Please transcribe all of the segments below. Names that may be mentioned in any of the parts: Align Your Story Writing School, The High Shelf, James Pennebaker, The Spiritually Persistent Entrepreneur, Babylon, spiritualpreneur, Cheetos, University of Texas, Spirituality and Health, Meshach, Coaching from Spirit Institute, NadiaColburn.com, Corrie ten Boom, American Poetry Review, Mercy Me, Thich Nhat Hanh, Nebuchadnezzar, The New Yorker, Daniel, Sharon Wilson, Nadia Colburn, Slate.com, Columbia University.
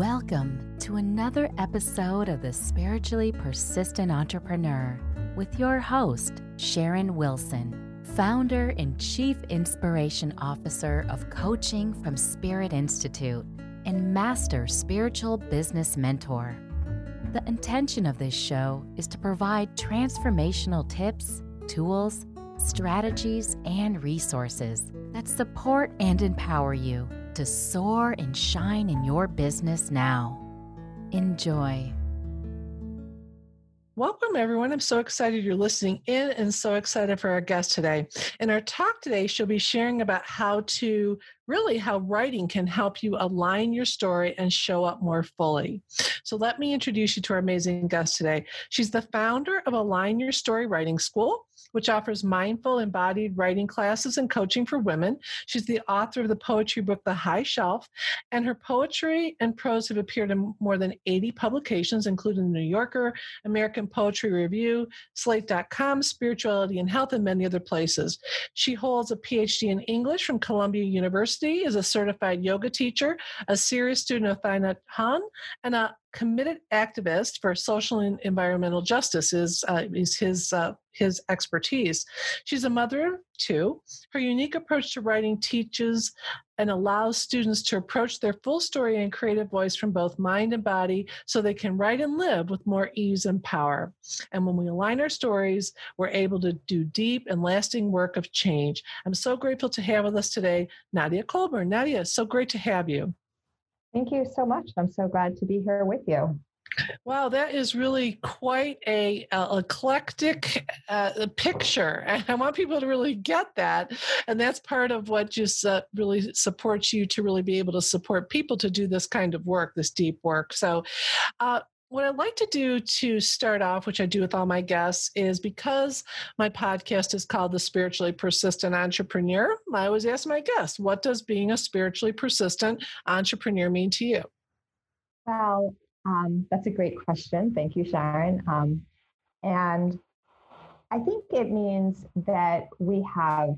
Welcome to another episode of The Spiritually Persistent Entrepreneur with your host, Sharon Wilson, founder and chief inspiration officer of Coaching from Spirit Institute and master spiritual business mentor. The intention of this show is to provide transformational tips, tools, strategies, and resources that support and empower you to soar and shine in your business now. Enjoy. Welcome, everyone. I'm so excited you're listening in and so excited for our guest today. In our talk today, she'll be sharing about how writing can help you align your story and show up more fully. So let me introduce you to our amazing guest today. She's the founder of Align Your Story Writing School, which offers mindful embodied writing classes and coaching for women. She's the author of the poetry book, The High Shelf, and her poetry and prose have appeared in more than 80 publications, including The New Yorker, American Poetry Review, Slate.com, Spirituality and Health, and many other places. She holds a PhD in English from Columbia University, is a certified yoga teacher, a serious student of Thich Nhat Hanh, and a committed activist for social and environmental justice is his expertise. She's a mother of two. Her unique approach to writing teaches and allows students to approach their full story and creative voice from both mind and body so they can write and live with more ease and power. And when we align our stories, we're able to do deep and lasting work of change. I'm so grateful to have with us today, Nadia Colburn. Nadia, it's so great to have you. Thank you so much. I'm so glad to be here with you. Wow, that is really quite an eclectic picture. And I want people to really get that. And that's part of what just really supports you to really be able to support people to do this kind of work, this deep work. So what I'd like to do to start off, which I do with all my guests, is because my podcast is called The Spiritually Persistent Entrepreneur, I always ask my guests, what does being a spiritually persistent entrepreneur mean to you? Well, that's a great question. Thank you, Sharon. And I think it means that we have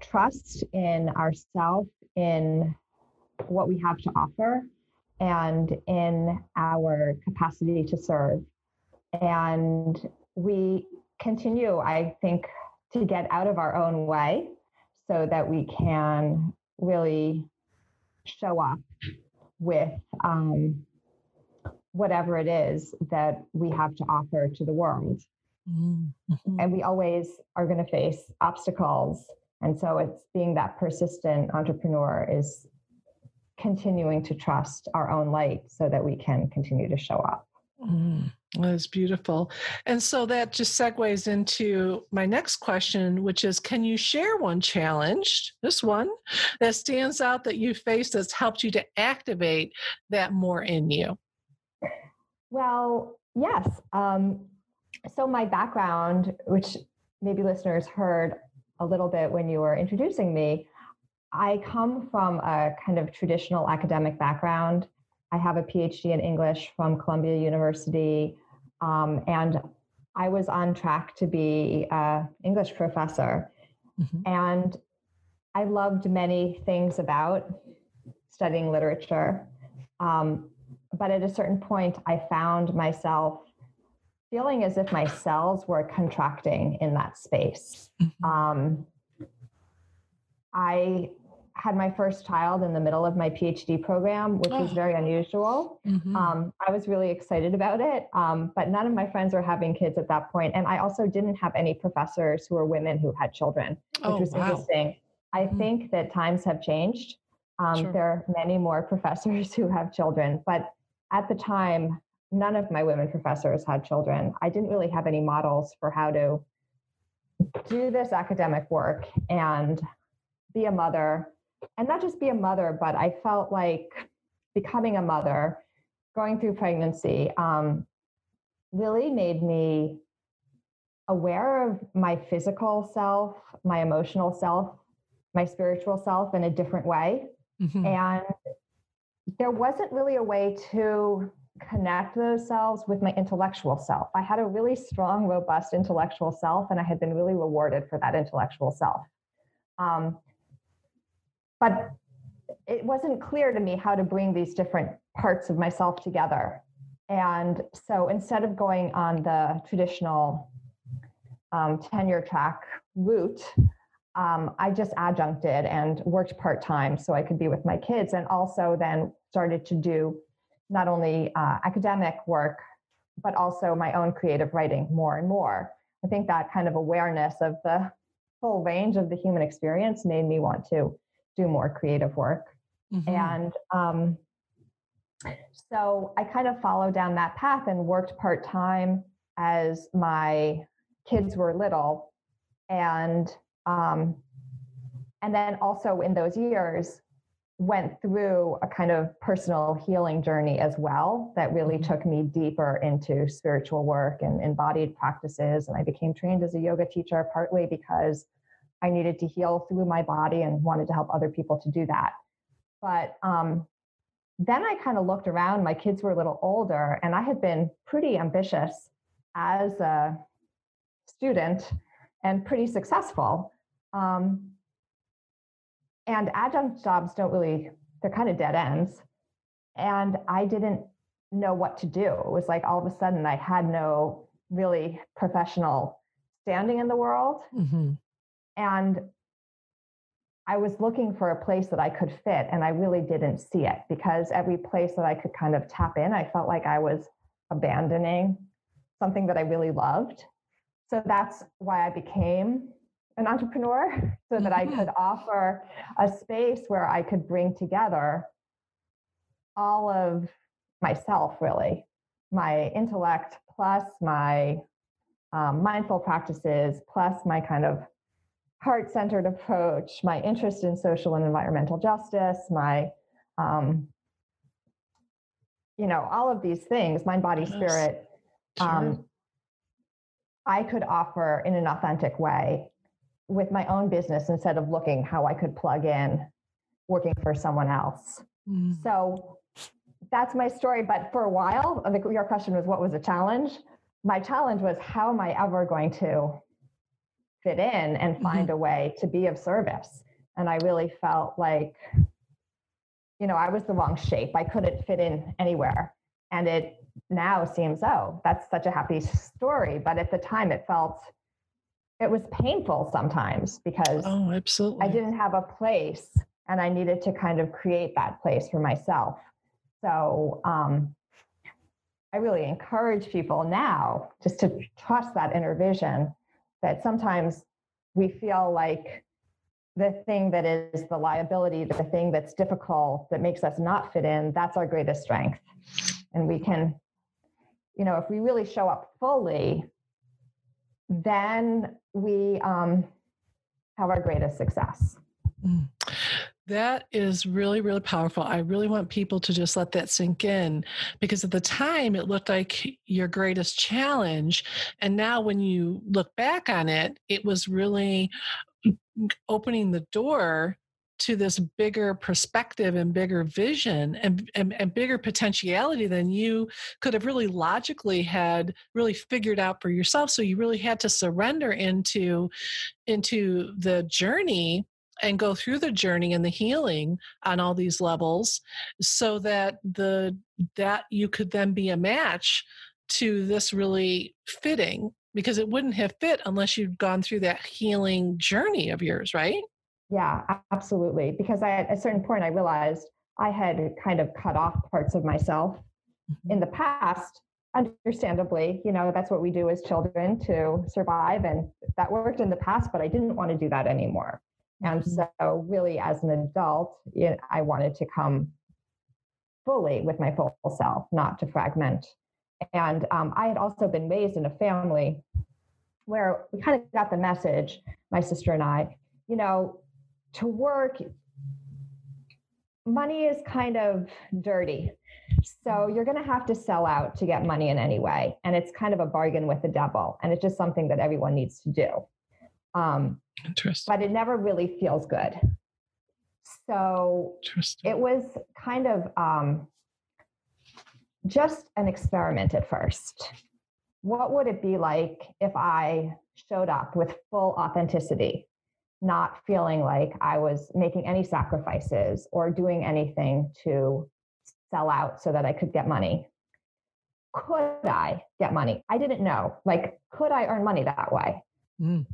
trust in ourselves, in what we have to offer, and in our capacity to serve. And we continue, I think, to get out of our own way so that we can really show up with whatever it is that we have to offer to the world. Mm-hmm. And we always are going to face obstacles. And so it's being that persistent entrepreneur is continuing to trust our own light so that we can continue to show up. Mm, that is beautiful. And so that just segues into my next question, which is, can you share one challenge, this one, that stands out that you faced that's helped you to activate that more in you? Well, yes. So my background, which maybe listeners heard a little bit when you were introducing me, I come from a kind of traditional academic background. I have a PhD in English from Columbia University, and I was on track to be an English professor. Mm-hmm. And I loved many things about studying literature. But at a certain point, I found myself feeling as if my cells were contracting in that space. Mm-hmm. I had my first child in the middle of my PhD program, which was very unusual. Mm-hmm. I was really excited about it, but none of my friends were having kids at that point. And I also didn't have any professors who were women who had children, which was interesting. I mm-hmm. think that times have changed. Sure. There are many more professors who have children, but at the time, none of my women professors had children. I didn't really have any models for how to do this academic work and be a mother, and not just be a mother, but I felt like becoming a mother, going through pregnancy, really made me aware of my physical self, my emotional self, my spiritual self in a different way. Mm-hmm. And there wasn't really a way to connect those selves with my intellectual self. I had a really strong, robust intellectual self, and I had been really rewarded for that intellectual self. But it wasn't clear to me how to bring these different parts of myself together. And so instead of going on the traditional tenure track route, I just adjuncted and worked part-time so I could be with my kids, and also then started to do not only academic work, but also my own creative writing more and more. I think that kind of awareness of the full range of the human experience made me want to do more creative work. Mm-hmm. And so I kind of followed down that path and worked part-time as my kids were little. And then also in those years, went through a kind of personal healing journey as well that really took me deeper into spiritual work and embodied practices. And I became trained as a yoga teacher, partly because I needed to heal through my body and wanted to help other people to do that. But then I kind of looked around, my kids were a little older, and I had been pretty ambitious as a student and pretty successful. And adjunct jobs don't really, they're kind of dead ends. And I didn't know what to do. It was like all of a sudden I had no really professional standing in the world. Mm-hmm. And I was looking for a place that I could fit, and I really didn't see it, because every place that I could kind of tap in, I felt like I was abandoning something that I really loved. So that's why I became an entrepreneur, so that I could offer a space where I could bring together all of myself, really, my intellect, plus my mindful practices, plus my kind of heart-centered approach, my interest in social and environmental justice, my, all of these things, mind, body, spirit, I could offer in an authentic way with my own business, instead of looking how I could plug in working for someone else. Mm. So that's my story. But for a while, I think your question was, what was the challenge? My challenge was, how am I ever going to fit in and find a way to be of service? And I really felt like, I was the wrong shape. I couldn't fit in anywhere. And it now seems, oh, that's such a happy story. But at the time it was painful sometimes, because I didn't have a place, and I needed to kind of create that place for myself. So I really encourage people now just to trust that inner vision, that sometimes we feel like the thing that is the liability, the thing that's difficult, that makes us not fit in, that's our greatest strength. And we can, if we really show up fully, then we have our greatest success. That is really, really powerful. I really want people to just let that sink in, because at the time it looked like your greatest challenge. And now when you look back on it, it was really opening the door to this bigger perspective and bigger vision and bigger potentiality than you could have really logically had really figured out for yourself. So you really had to surrender into the journey and go through the journey and the healing on all these levels, so that that you could then be a match to this really fitting, because it wouldn't have fit unless you'd gone through that healing journey of yours, right? Yeah, absolutely. Because at a certain point, I realized I had kind of cut off parts of myself in the past. Understandably, that's what we do as children to survive. And that worked in the past, but I didn't want to do that anymore. And so really, as an adult, I wanted to come fully with my full self, not to fragment. And I had also been raised in a family where we kind of got the message, my sister and I, to work, money is kind of dirty. So you're going to have to sell out to get money in any way. And it's kind of a bargain with the devil. And it's just something that everyone needs to do. Interesting. But it never really feels good. So it was kind of just an experiment at first. What would it be like if I showed up with full authenticity, not feeling like I was making any sacrifices or doing anything to sell out so that I could get money. Could I get money? I didn't know. Like, could I earn money that way?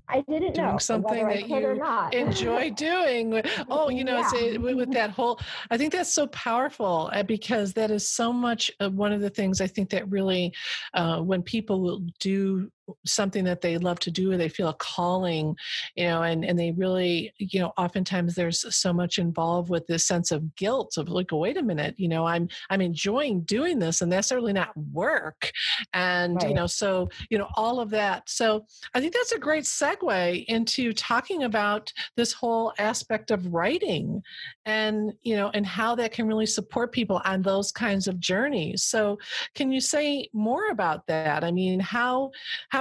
I didn't know something that you enjoy doing. Oh, you know, yeah. With that whole, I think that's so powerful because that is so much of one of the things I think that really, when people will do something that they love to do, or they feel a calling, you know, and they really, you know, oftentimes there's so much involved with this sense of guilt of like, oh, wait a minute, you know, I'm enjoying doing this, and that's certainly not work, and right. You know, so you know all of that. So I think that's a great segue into talking about this whole aspect of writing, and you know, and how that can really support people on those kinds of journeys. So can you say more about that? I mean, how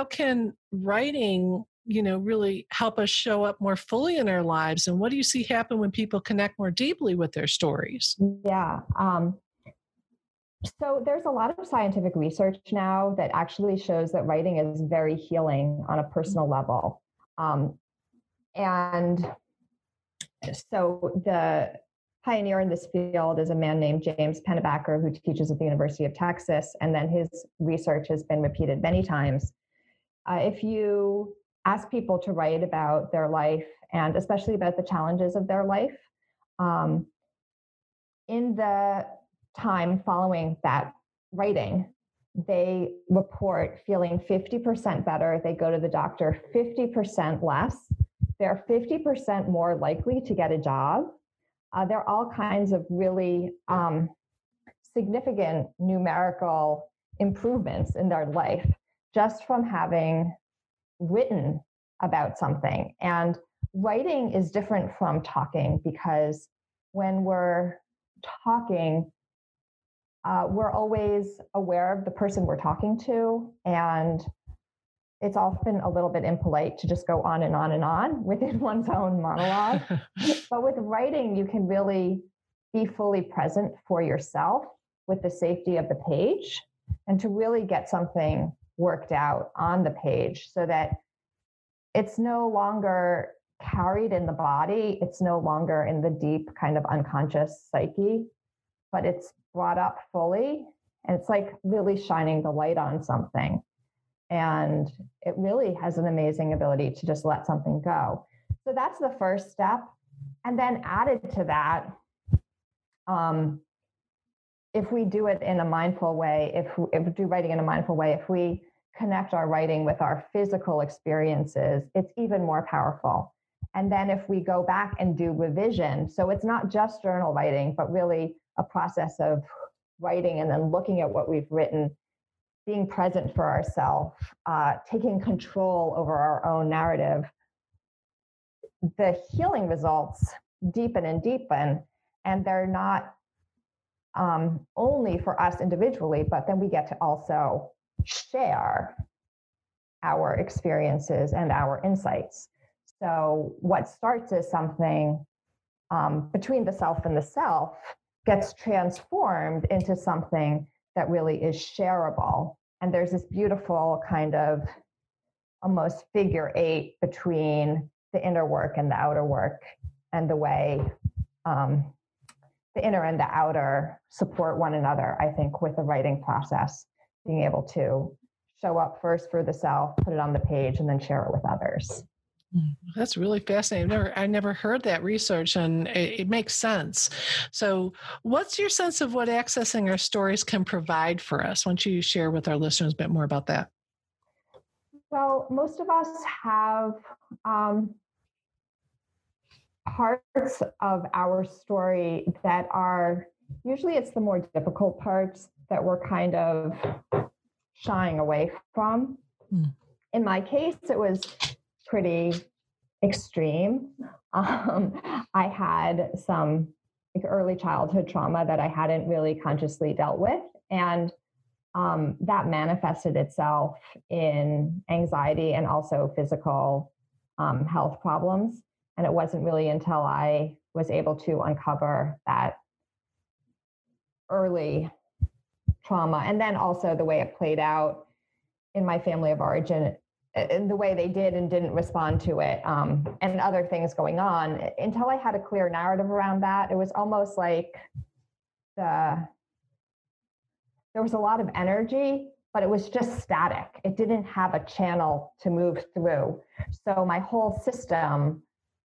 can writing, you know, really help us show up more fully in our lives? And what do you see happen when people connect more deeply with their stories? Yeah. So there's a lot of scientific research now that actually shows that writing is very healing on a personal level. And so the pioneer in this field is a man named James Pennebaker, who teaches at the University of Texas. And then his research has been repeated many times. If you ask people to write about their life, and especially about the challenges of their life, in the time following that writing, they report feeling 50% better. They go to the doctor 50% less. They're 50% more likely to get a job. There are all kinds of really significant numerical improvements in their life just from having written about something. And writing is different from talking, because when we're talking, we're always aware of the person we're talking to. And it's often a little bit impolite to just go on and on and on within one's own monologue. But with writing, you can really be fully present for yourself with the safety of the page, and to really get something worked out on the page so that it's no longer carried in the body. It's no longer in the deep kind of unconscious psyche, but it's brought up fully. And it's like really shining the light on something. And it really has an amazing ability to just let something go. So that's the first step. And then added to that, if we do it in a mindful way, if we do writing in a mindful way, if we connect our writing with our physical experiences, it's even more powerful. And then if we go back and do revision, so it's not just journal writing, but really a process of writing and then looking at what we've written, being present for ourselves, taking control over our own narrative, the healing results deepen and deepen, and they're not only for us individually, but then we get to also share our experiences and our insights. So what starts as something between the self and the self gets transformed into something that really is shareable. And there's this beautiful kind of almost figure 8 between the inner work and the outer work, and the way the inner and the outer support one another, I think, with the writing process, being able to show up first for the self, put it on the page, and then share it with others. That's really fascinating. I never heard that research, and it makes sense. So what's your sense of what accessing our stories can provide for us? Why don't you share with our listeners a bit more about that? Well, most of us have parts of our story that are, usually it's the more difficult parts that we're kind of shying away from. In my case, it was pretty extreme. I had some early childhood trauma that I hadn't really consciously dealt with. And that manifested itself in anxiety and also physical health problems. And it wasn't really until I was able to uncover that early trauma, and then also the way it played out in my family of origin, and the way they did and didn't respond to it, and other things going on, until I had a clear narrative around that. It was almost like the there was a lot of energy, but it was just static. It didn't have a channel to move through. So my whole system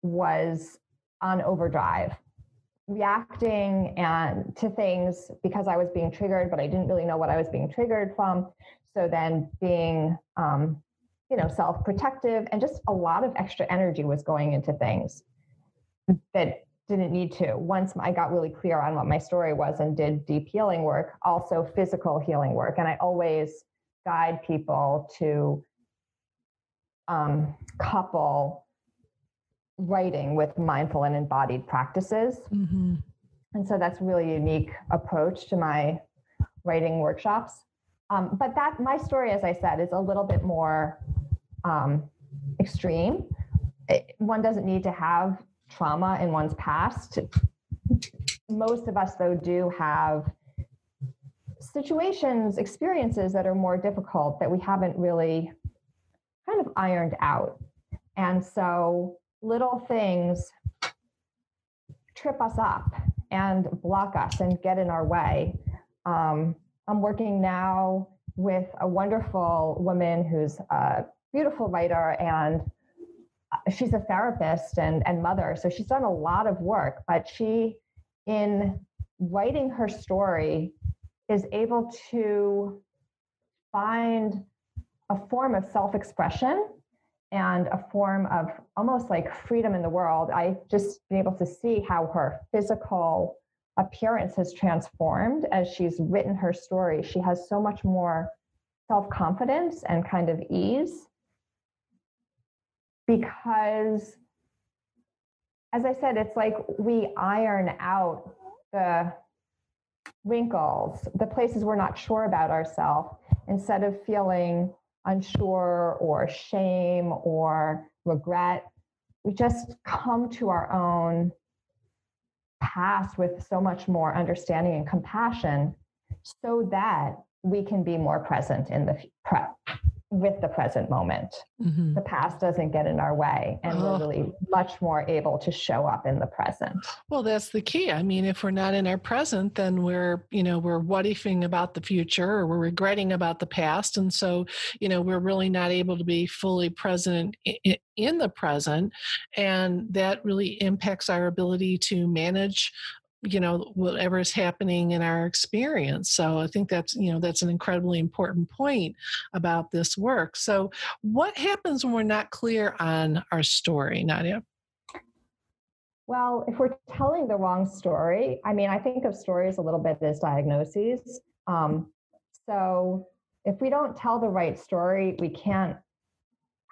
was on overdrive, reacting and to things because I was being triggered, but I didn't really know what I was being triggered from. So then being, self-protective, and just a lot of extra energy was going into things that didn't need to. Once I got really clear on what my story was and did deep healing work, also physical healing work. And I always guide people to couple writing with mindful and embodied practices. Mm-hmm. And so that's really a unique approach to my writing workshops. But that my story, as I said, is a little bit more extreme. One doesn't need to have trauma in one's past. Most of us, though, do have situations, experiences that are more difficult that we haven't really kind of ironed out. And so little things trip us up and block us and get in our way. I'm working now with a wonderful woman who's a beautiful writer, and she's a therapist and mother. So she's done a lot of work, but she, in writing her story, is able to find a form of self-expression and a form of almost like freedom in the world. I've just been able to see how her physical appearance has transformed as she's written her story. She has so much more self-confidence and kind of ease. Because, as I said, it's like we iron out the wrinkles, the places we're not sure about ourselves, instead of feeling unsure or shame or regret. We just come to our own past with so much more understanding and compassion, so that we can be more present in the with the present moment. Mm-hmm. The past doesn't get in our way, and we're really much more able to show up in the present. Well, that's the key. I mean, if we're not in our present, then we're what-ifing about the future, or we're regretting about the past. And so, we're really not able to be fully present in the present. And that really impacts our ability to manage whatever is happening in our experience. So I think that's an incredibly important point about this work. So what happens when we're not clear on our story, Nadia? Well, if we're telling the wrong story, I think of stories a little bit as diagnoses. So if we don't tell the right story, we can't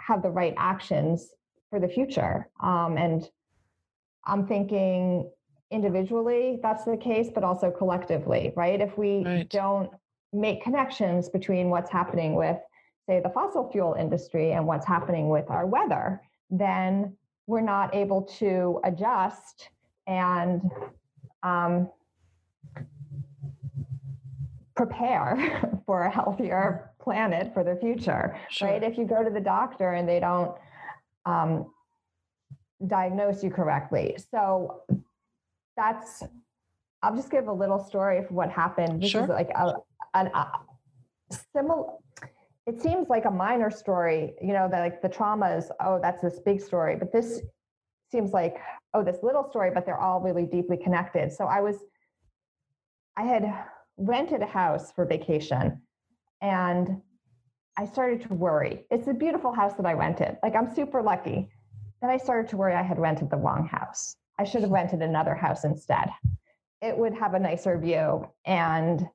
have the right actions for the future. And I'm thinking, individually, that's the case, but also collectively, right? If we don't make connections between what's happening with, say, the fossil fuel industry and what's happening with our weather, then we're not able to adjust and prepare for a healthier planet for the future, right? If you go to the doctor and they don't diagnose you correctly. So I'll just give a little story of what happened. This is like a similar, it seems like a minor story, the trauma is, that's this big story, but this seems like, this little story, but they're all really deeply connected. So I had rented a house for vacation, and I started to worry. It's a beautiful house that I rented. I'm super lucky. Then I started to worry I had rented the wrong house. I should have rented another house instead. It would have a nicer view and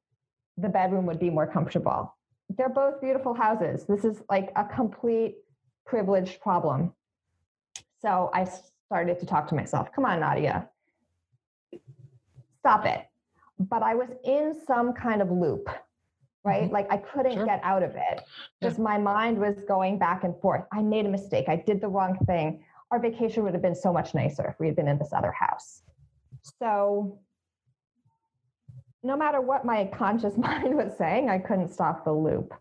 the bedroom would be more comfortable. They're both beautiful houses. This is like a complete privileged problem. So I started to talk to myself, come on, Nadia, stop it. But I was in some kind of loop, right? Mm-hmm. I couldn't get out of it. Just my mind was going back and forth. I made a mistake. I did the wrong thing. Our vacation would have been so much nicer if we had been in this other house. So no matter what my conscious mind was saying, I couldn't stop the loop.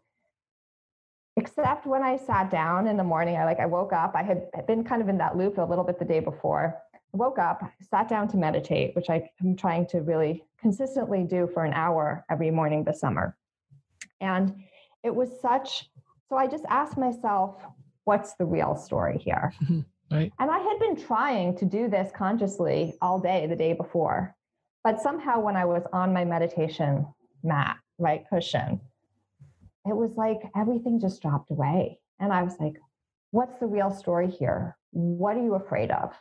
Except when I sat down in the morning, I woke up. I had been kind of in that loop a little bit the day before. I woke up, sat down to meditate, which I'm trying to really consistently do for an hour every morning this summer. And it was such, so I just asked myself, what's the real story here? Right. And I had been trying to do this consciously all day, the day before. But somehow when I was on my meditation mat, right, cushion, it was like everything just dropped away. And I was like, what's the real story here? What are you afraid of?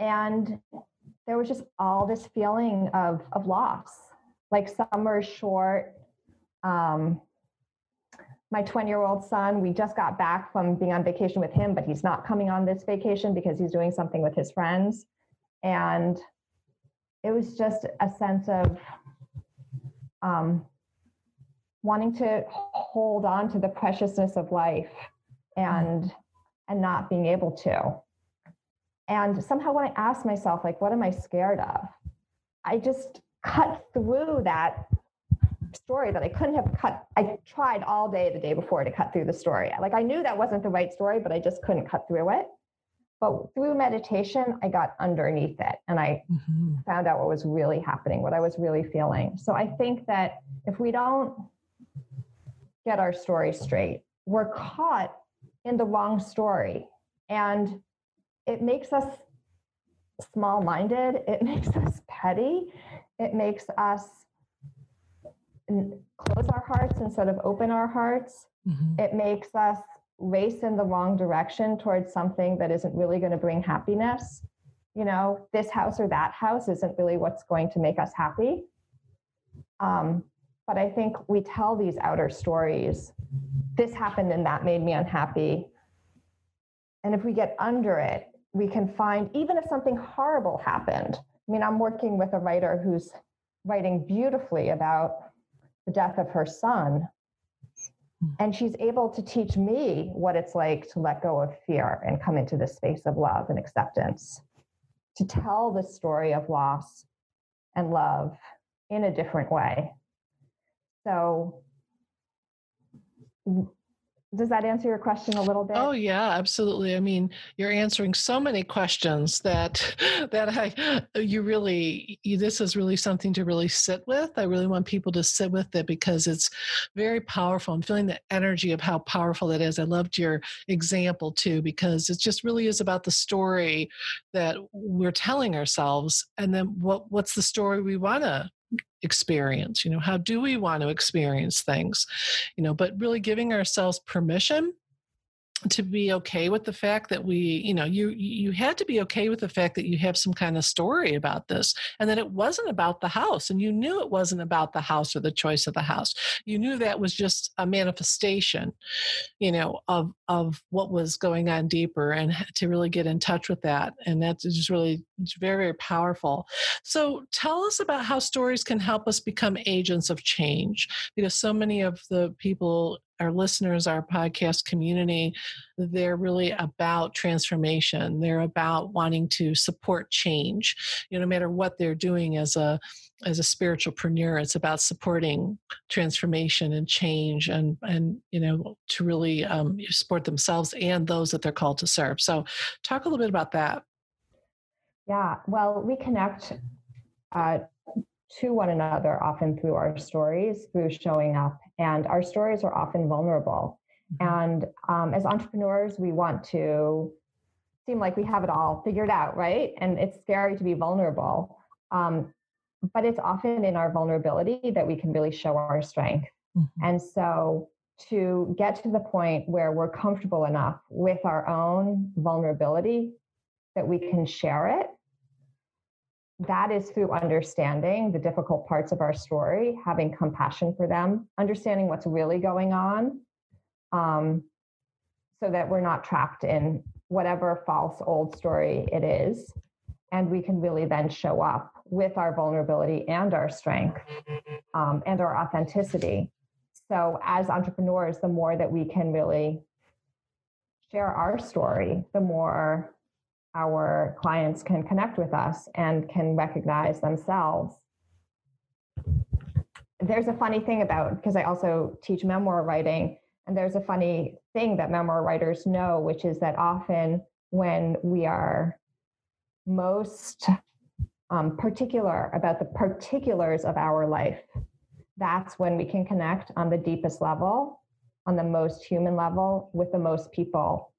And there was just all this feeling of loss. Like summer's short. My 20-year-old son, we just got back from being on vacation with him, but he's not coming on this vacation because he's doing something with his friends. And it was just a sense of wanting to hold on to the preciousness of life and not being able to. And somehow when I asked myself, like, what am I scared of? I just cut through that story that I couldn't have cut. I tried all day the day before to cut through the story. Like, I knew that wasn't the right story, but I just couldn't cut through it. But through meditation, I got underneath it and I found out what was really happening, what I was really feeling. So I think that if we don't get our story straight, we're caught in the wrong story. And it makes us small-minded. It makes us petty. It makes us close our hearts instead of open our hearts. It makes us race in the wrong direction towards something that isn't really going to bring happiness. You know, this house or that house isn't really what's going to make us happy. But I think we tell these outer stories. This happened and that made me unhappy. And if we get under it, we can find, even if something horrible happened. I mean, I'm working with a writer who's writing beautifully about the death of her son. And she's able to teach me what it's like to let go of fear and come into this space of love and acceptance, to tell the story of loss and love in a different way. So does that answer your question a little bit? Oh yeah, absolutely. I mean, you're answering so many questions that this is really something to really sit with. I really want people to sit with it because it's very powerful. I'm feeling the energy of how powerful that is. I loved your example too, because it just really is about the story that we're telling ourselves. And then what's the story we want to experience? You know, how do we want to experience things? You know, but really giving ourselves permission to be okay with the fact that we, you know, you had to be okay with the fact that you have some kind of story about this, and that it wasn't about the house, and you knew it wasn't about the house or the choice of the house. You knew that was just a manifestation, you know, of what was going on deeper, and to really get in touch with that. And that's just really very, very powerful. So tell us about how stories can help us become agents of change, because so many of the people, our listeners, our podcast community, they're really about transformation. They're about wanting to support change. You know, no matter what they're doing as a spiritualpreneur, it's about supporting transformation and change and you know, to really support themselves and those that they're called to serve. So talk a little bit about that. Yeah, well, we connect to one another often through our stories, through showing up. And our stories are often vulnerable. And as entrepreneurs, we want to seem like we have it all figured out, right? And it's scary to be vulnerable. But it's often in our vulnerability that we can really show our strength. And so to get to the point where we're comfortable enough with our own vulnerability that we can share it, that is through understanding the difficult parts of our story, having compassion for them, understanding what's really going on, so that we're not trapped in whatever false old story it is. And we can really then show up with our vulnerability and our strength, and our authenticity. So as entrepreneurs, the more that we can really share our story, the more our clients can connect with us and can recognize themselves. There's a funny thing about, because I also teach memoir writing, and there's a funny thing that memoir writers know, which is that often when we are most particular about the particulars of our life, that's when we can connect on the deepest level, on the most human level with the most people.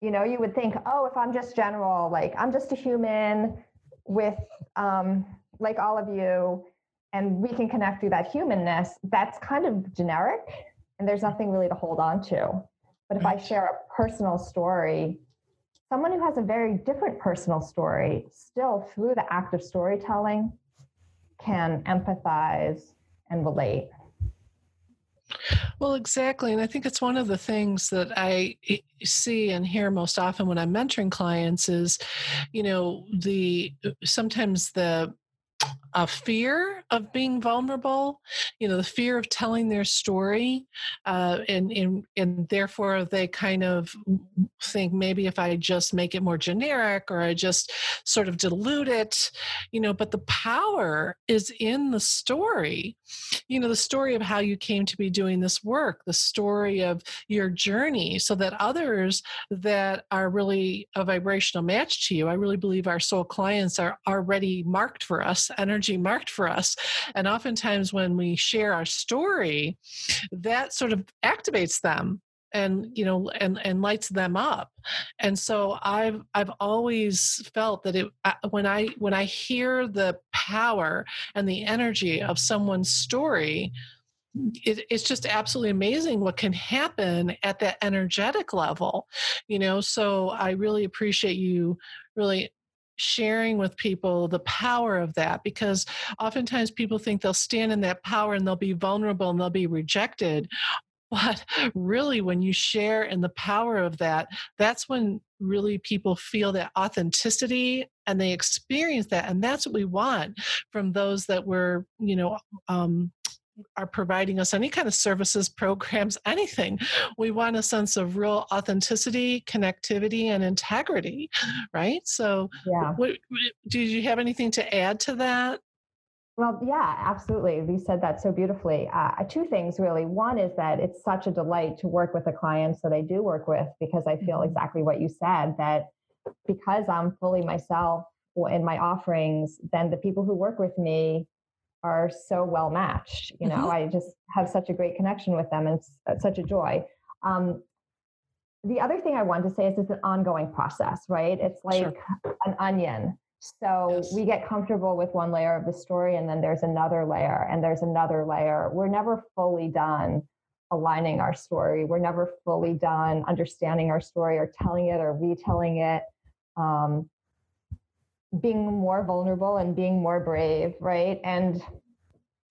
You know, you would think, oh, if I'm just general, like I'm just a human with like all of you, and we can connect through that humanness, that's kind of generic and there's nothing really to hold on to. But if I share a personal story, someone who has a very different personal story, still through the act of storytelling, can empathize and relate. Well, exactly. And I think it's one of the things that I see and hear most often when I'm mentoring clients is, you know, sometimes the fear of being vulnerable, you know, the fear of telling their story, and therefore they kind of think maybe if I just make it more generic or I just sort of dilute it, you know, but the power is in the story, you know, the story of how you came to be doing this work, the story of your journey, so that others that are really a vibrational match to you, I really believe our soul clients are already marked for us, energy marked for us. And oftentimes when we share our story, that sort of activates them and, you know, and lights them up. And so I've always felt that when I hear the power and the energy of someone's story, it's just absolutely amazing what can happen at that energetic level, you know? So I really appreciate you really sharing with people the power of that, because oftentimes people think they'll stand in that power and they'll be vulnerable and they'll be rejected. But really, when you share in the power of that, that's when really people feel that authenticity and they experience that. And that's what we want from those that we're, you know, are providing us any kind of services, programs, anything. We want a sense of real authenticity, connectivity, and integrity, right? So yeah. Did you have anything to add to that? Well, yeah, absolutely. Lee said that so beautifully. Two things, really. One is that it's such a delight to work with the clients that I do work with, because I feel exactly what you said, that because I'm fully myself in my offerings, then the people who work with me are so well matched. You know, I just have such a great connection with them, and it's such a joy. The other thing I wanted to say is it's an ongoing process, right? It's like an onion. So we get comfortable with one layer of the story, and then there's another layer, and there's another layer. We're never fully done aligning our story. We're never fully done understanding our story or telling it or retelling it. Being more vulnerable and being more brave, right? And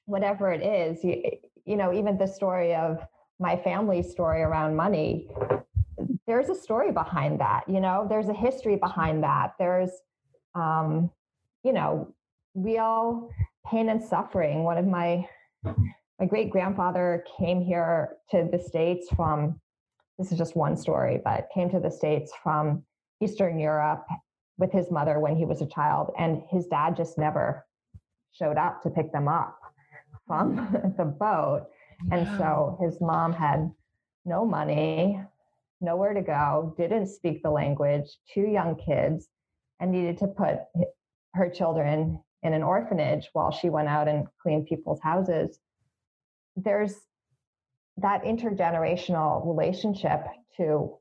whatever it is, you know, even the story of my family's story around money, there's a story behind that, you know, there's a history behind that. There's, you know, real pain and suffering. One of my great grandfather came here to the States from, this is just one story, but came to the States from Eastern Europe with his mother when he was a child, and his dad just never showed up to pick them up from the boat. And so his mom had no money, nowhere to go, didn't speak the language, two young kids, and needed to put her children in an orphanage while she went out and cleaned people's houses. There's that intergenerational relationship to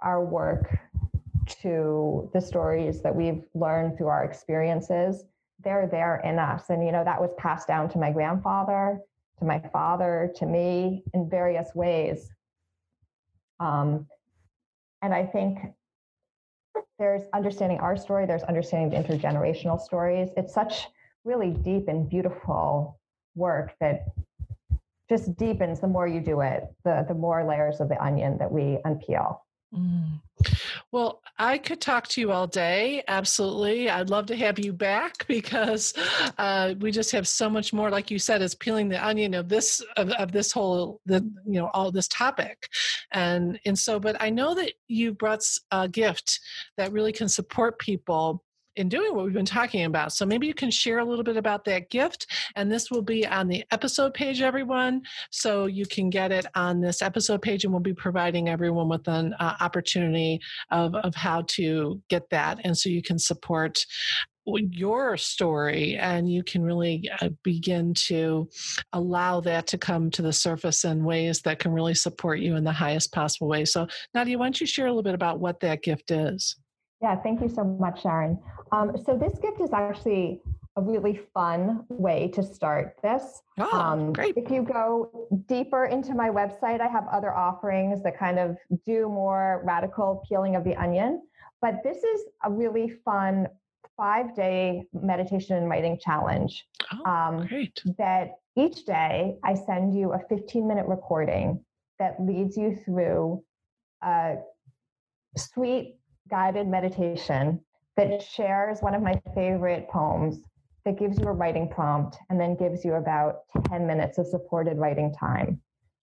our work, to the stories that we've learned through our experiences. They're there in us. And, you know, that was passed down to my grandfather, to my father, to me in various ways. And I think there's understanding our story, there's understanding the intergenerational stories. It's such really deep and beautiful work that just deepens the more you do it, the more layers of the onion that we unpeel. Well, I could talk to you all day. Absolutely. I'd love to have you back, because we just have so much more, like you said, is peeling the onion of this whole, you know, all this topic. And so, but I know that you brought a gift that really can support people in doing what we've been talking about. So maybe you can share a little bit about that gift, and this will be on the episode page, everyone. So you can get it on this episode page, and we'll be providing everyone with an opportunity of how to get that. And so you can support your story, and you can really begin to allow that to come to the surface in ways that can really support you in the highest possible way. So Nadia, why don't you share a little bit about what that gift is? Yeah, thank you so much, Sharon. So this gift is actually a really fun way to start this. Great. If you go deeper into my website, I have other offerings that kind of do more radical peeling of the onion. But this is a really fun 5-day meditation and writing challenge. Great. That each day I send you a 15-minute recording that leads you through a sweet guided meditation that shares one of my favorite poems, that gives you a writing prompt, and then gives you about 10 minutes of supported writing time.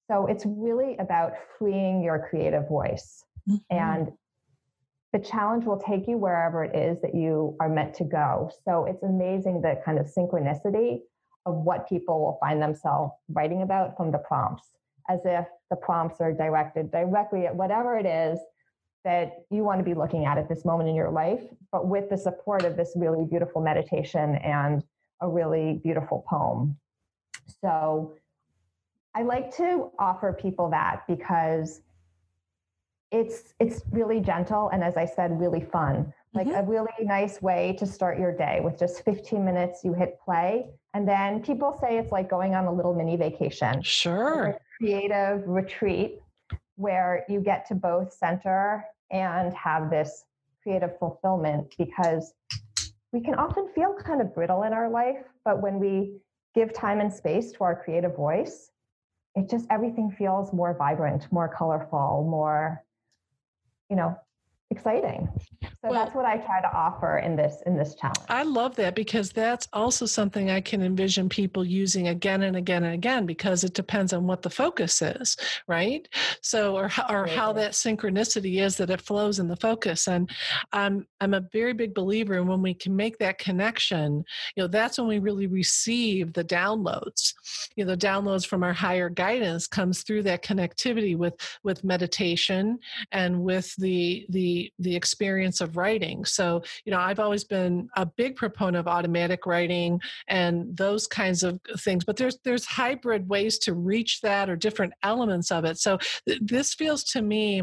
So it's really about freeing your creative voice. Mm-hmm. And the challenge will take you wherever it is that you are meant to go. So it's amazing the kind of synchronicity of what people will find themselves writing about from the prompts, as if the prompts are directed directly at whatever it is that you want to be looking at this moment in your life, but with the support of this really beautiful meditation and a really beautiful poem. So I like to offer people that because it's really gentle and, as I said, really fun. Like mm-hmm. a really nice way to start your day with just 15 minutes. You hit play, and then people say it's like going on a little mini vacation. Sure. A creative retreat where you get to both center and have this creative fulfillment, because we can often feel kind of brittle in our life, but when we give time and space to our creative voice, it just, everything feels more vibrant, more colorful, more, exciting. So that's what I try to offer in this challenge. I love that, because that's also something I can envision people using again and again and again, because it depends on what the focus is, right? So, or how that synchronicity is, that it flows in the focus. And I'm a very big believer in when we can make that connection, that's when we really receive the downloads. The downloads from our higher guidance comes through that connectivity with meditation and with the experience of writing. So, I've always been a big proponent of automatic writing and those kinds of things, but there's hybrid ways to reach that or different elements of it. So this feels to me,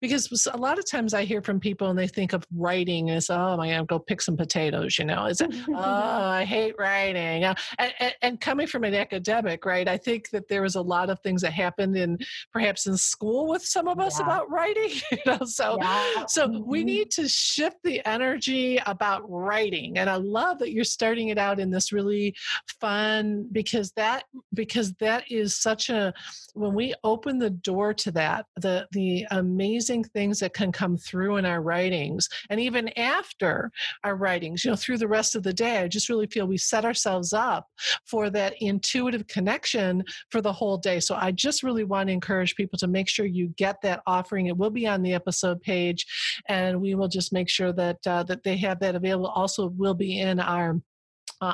because a lot of times I hear from people and they think of writing as, oh my God, go pick some potatoes, it's, I hate writing. And coming from an academic, right? I think that there was a lot of things that happened perhaps in school with some of us about writing, So we need to shift the energy about writing. And I love that you're starting it out in this really fun, because that is such a, when we open the door to that, the amazing things that can come through in our writings, and even after our writings, through the rest of the day, I just really feel we set ourselves up for that intuitive connection for the whole day. So I just really want to encourage people to make sure you get that offering. It will be on the episode page, and we will just make sure that they have that available. Also, will be in our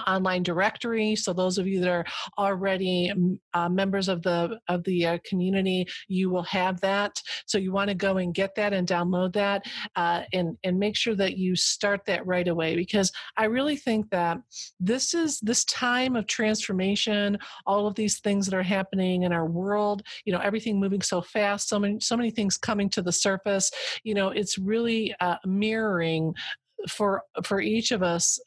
online directory. So those of you that are already members of the community, you will have that. So you want to go and get that and download that, and make sure that you start that right away, because I really think that this time of transformation, all of these things that are happening in our world, everything moving so fast, so many things coming to the surface, it's really mirroring for each of us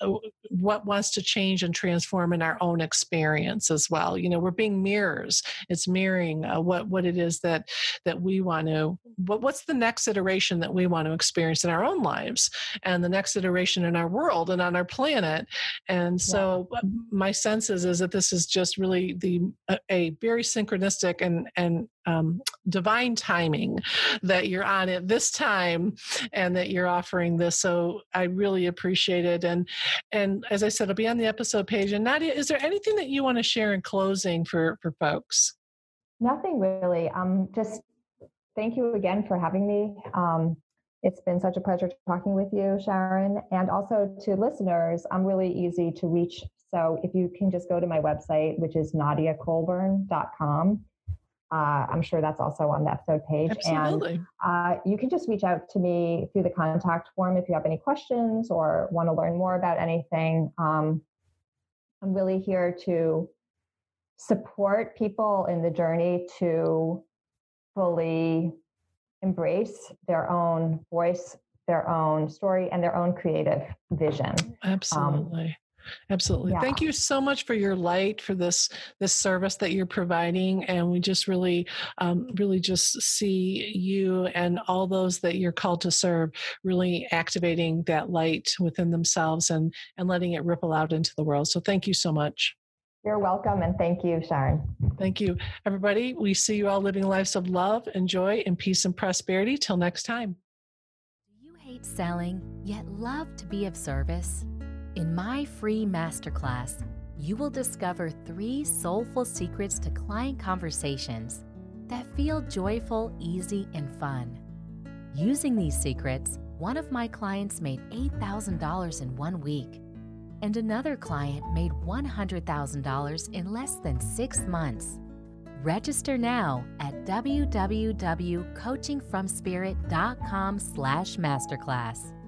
what wants to change and transform in our own experience as well. We're being mirrors. It's mirroring what it is that we want to, what's the next iteration that we want to experience in our own lives, and the next iteration in our world and on our planet. And so my sense is that this is just really a very synchronistic and divine timing that you're on at this time and that you're offering this. So I really appreciate it. And as I said, I'll be on the episode page. And Nadia, is there anything that you want to share in closing for folks? Nothing really. Just thank you again for having me. It's been such a pleasure talking with you, Sharon. And also to listeners, I'm really easy to reach. So if you can just go to my website, which is NadiaColburn.com. I'm sure that's also on the episode page. Absolutely. And you can just reach out to me through the contact form if you have any questions or want to learn more about anything. I'm really here to support people in the journey to fully embrace their own voice, their own story, and their own creative vision. Absolutely. Absolutely. Yeah. Thank you so much for your light, for this service that you're providing. And we just really, really just see you and all those that you're called to serve, really activating that light within themselves and letting it ripple out into the world. So thank you so much. You're welcome. And thank you, Sharon. Thank you, everybody. We see you all living lives of love and joy and peace and prosperity. Till next time. Do you hate selling, yet love to be of service? In my free masterclass, you will discover 3 soulful secrets to client conversations that feel joyful, easy, and fun. Using these secrets, one of my clients made $8,000 in 1 week, and another client made $100,000 in less than 6 months. Register now at www.coachingfromspirit.com/masterclass.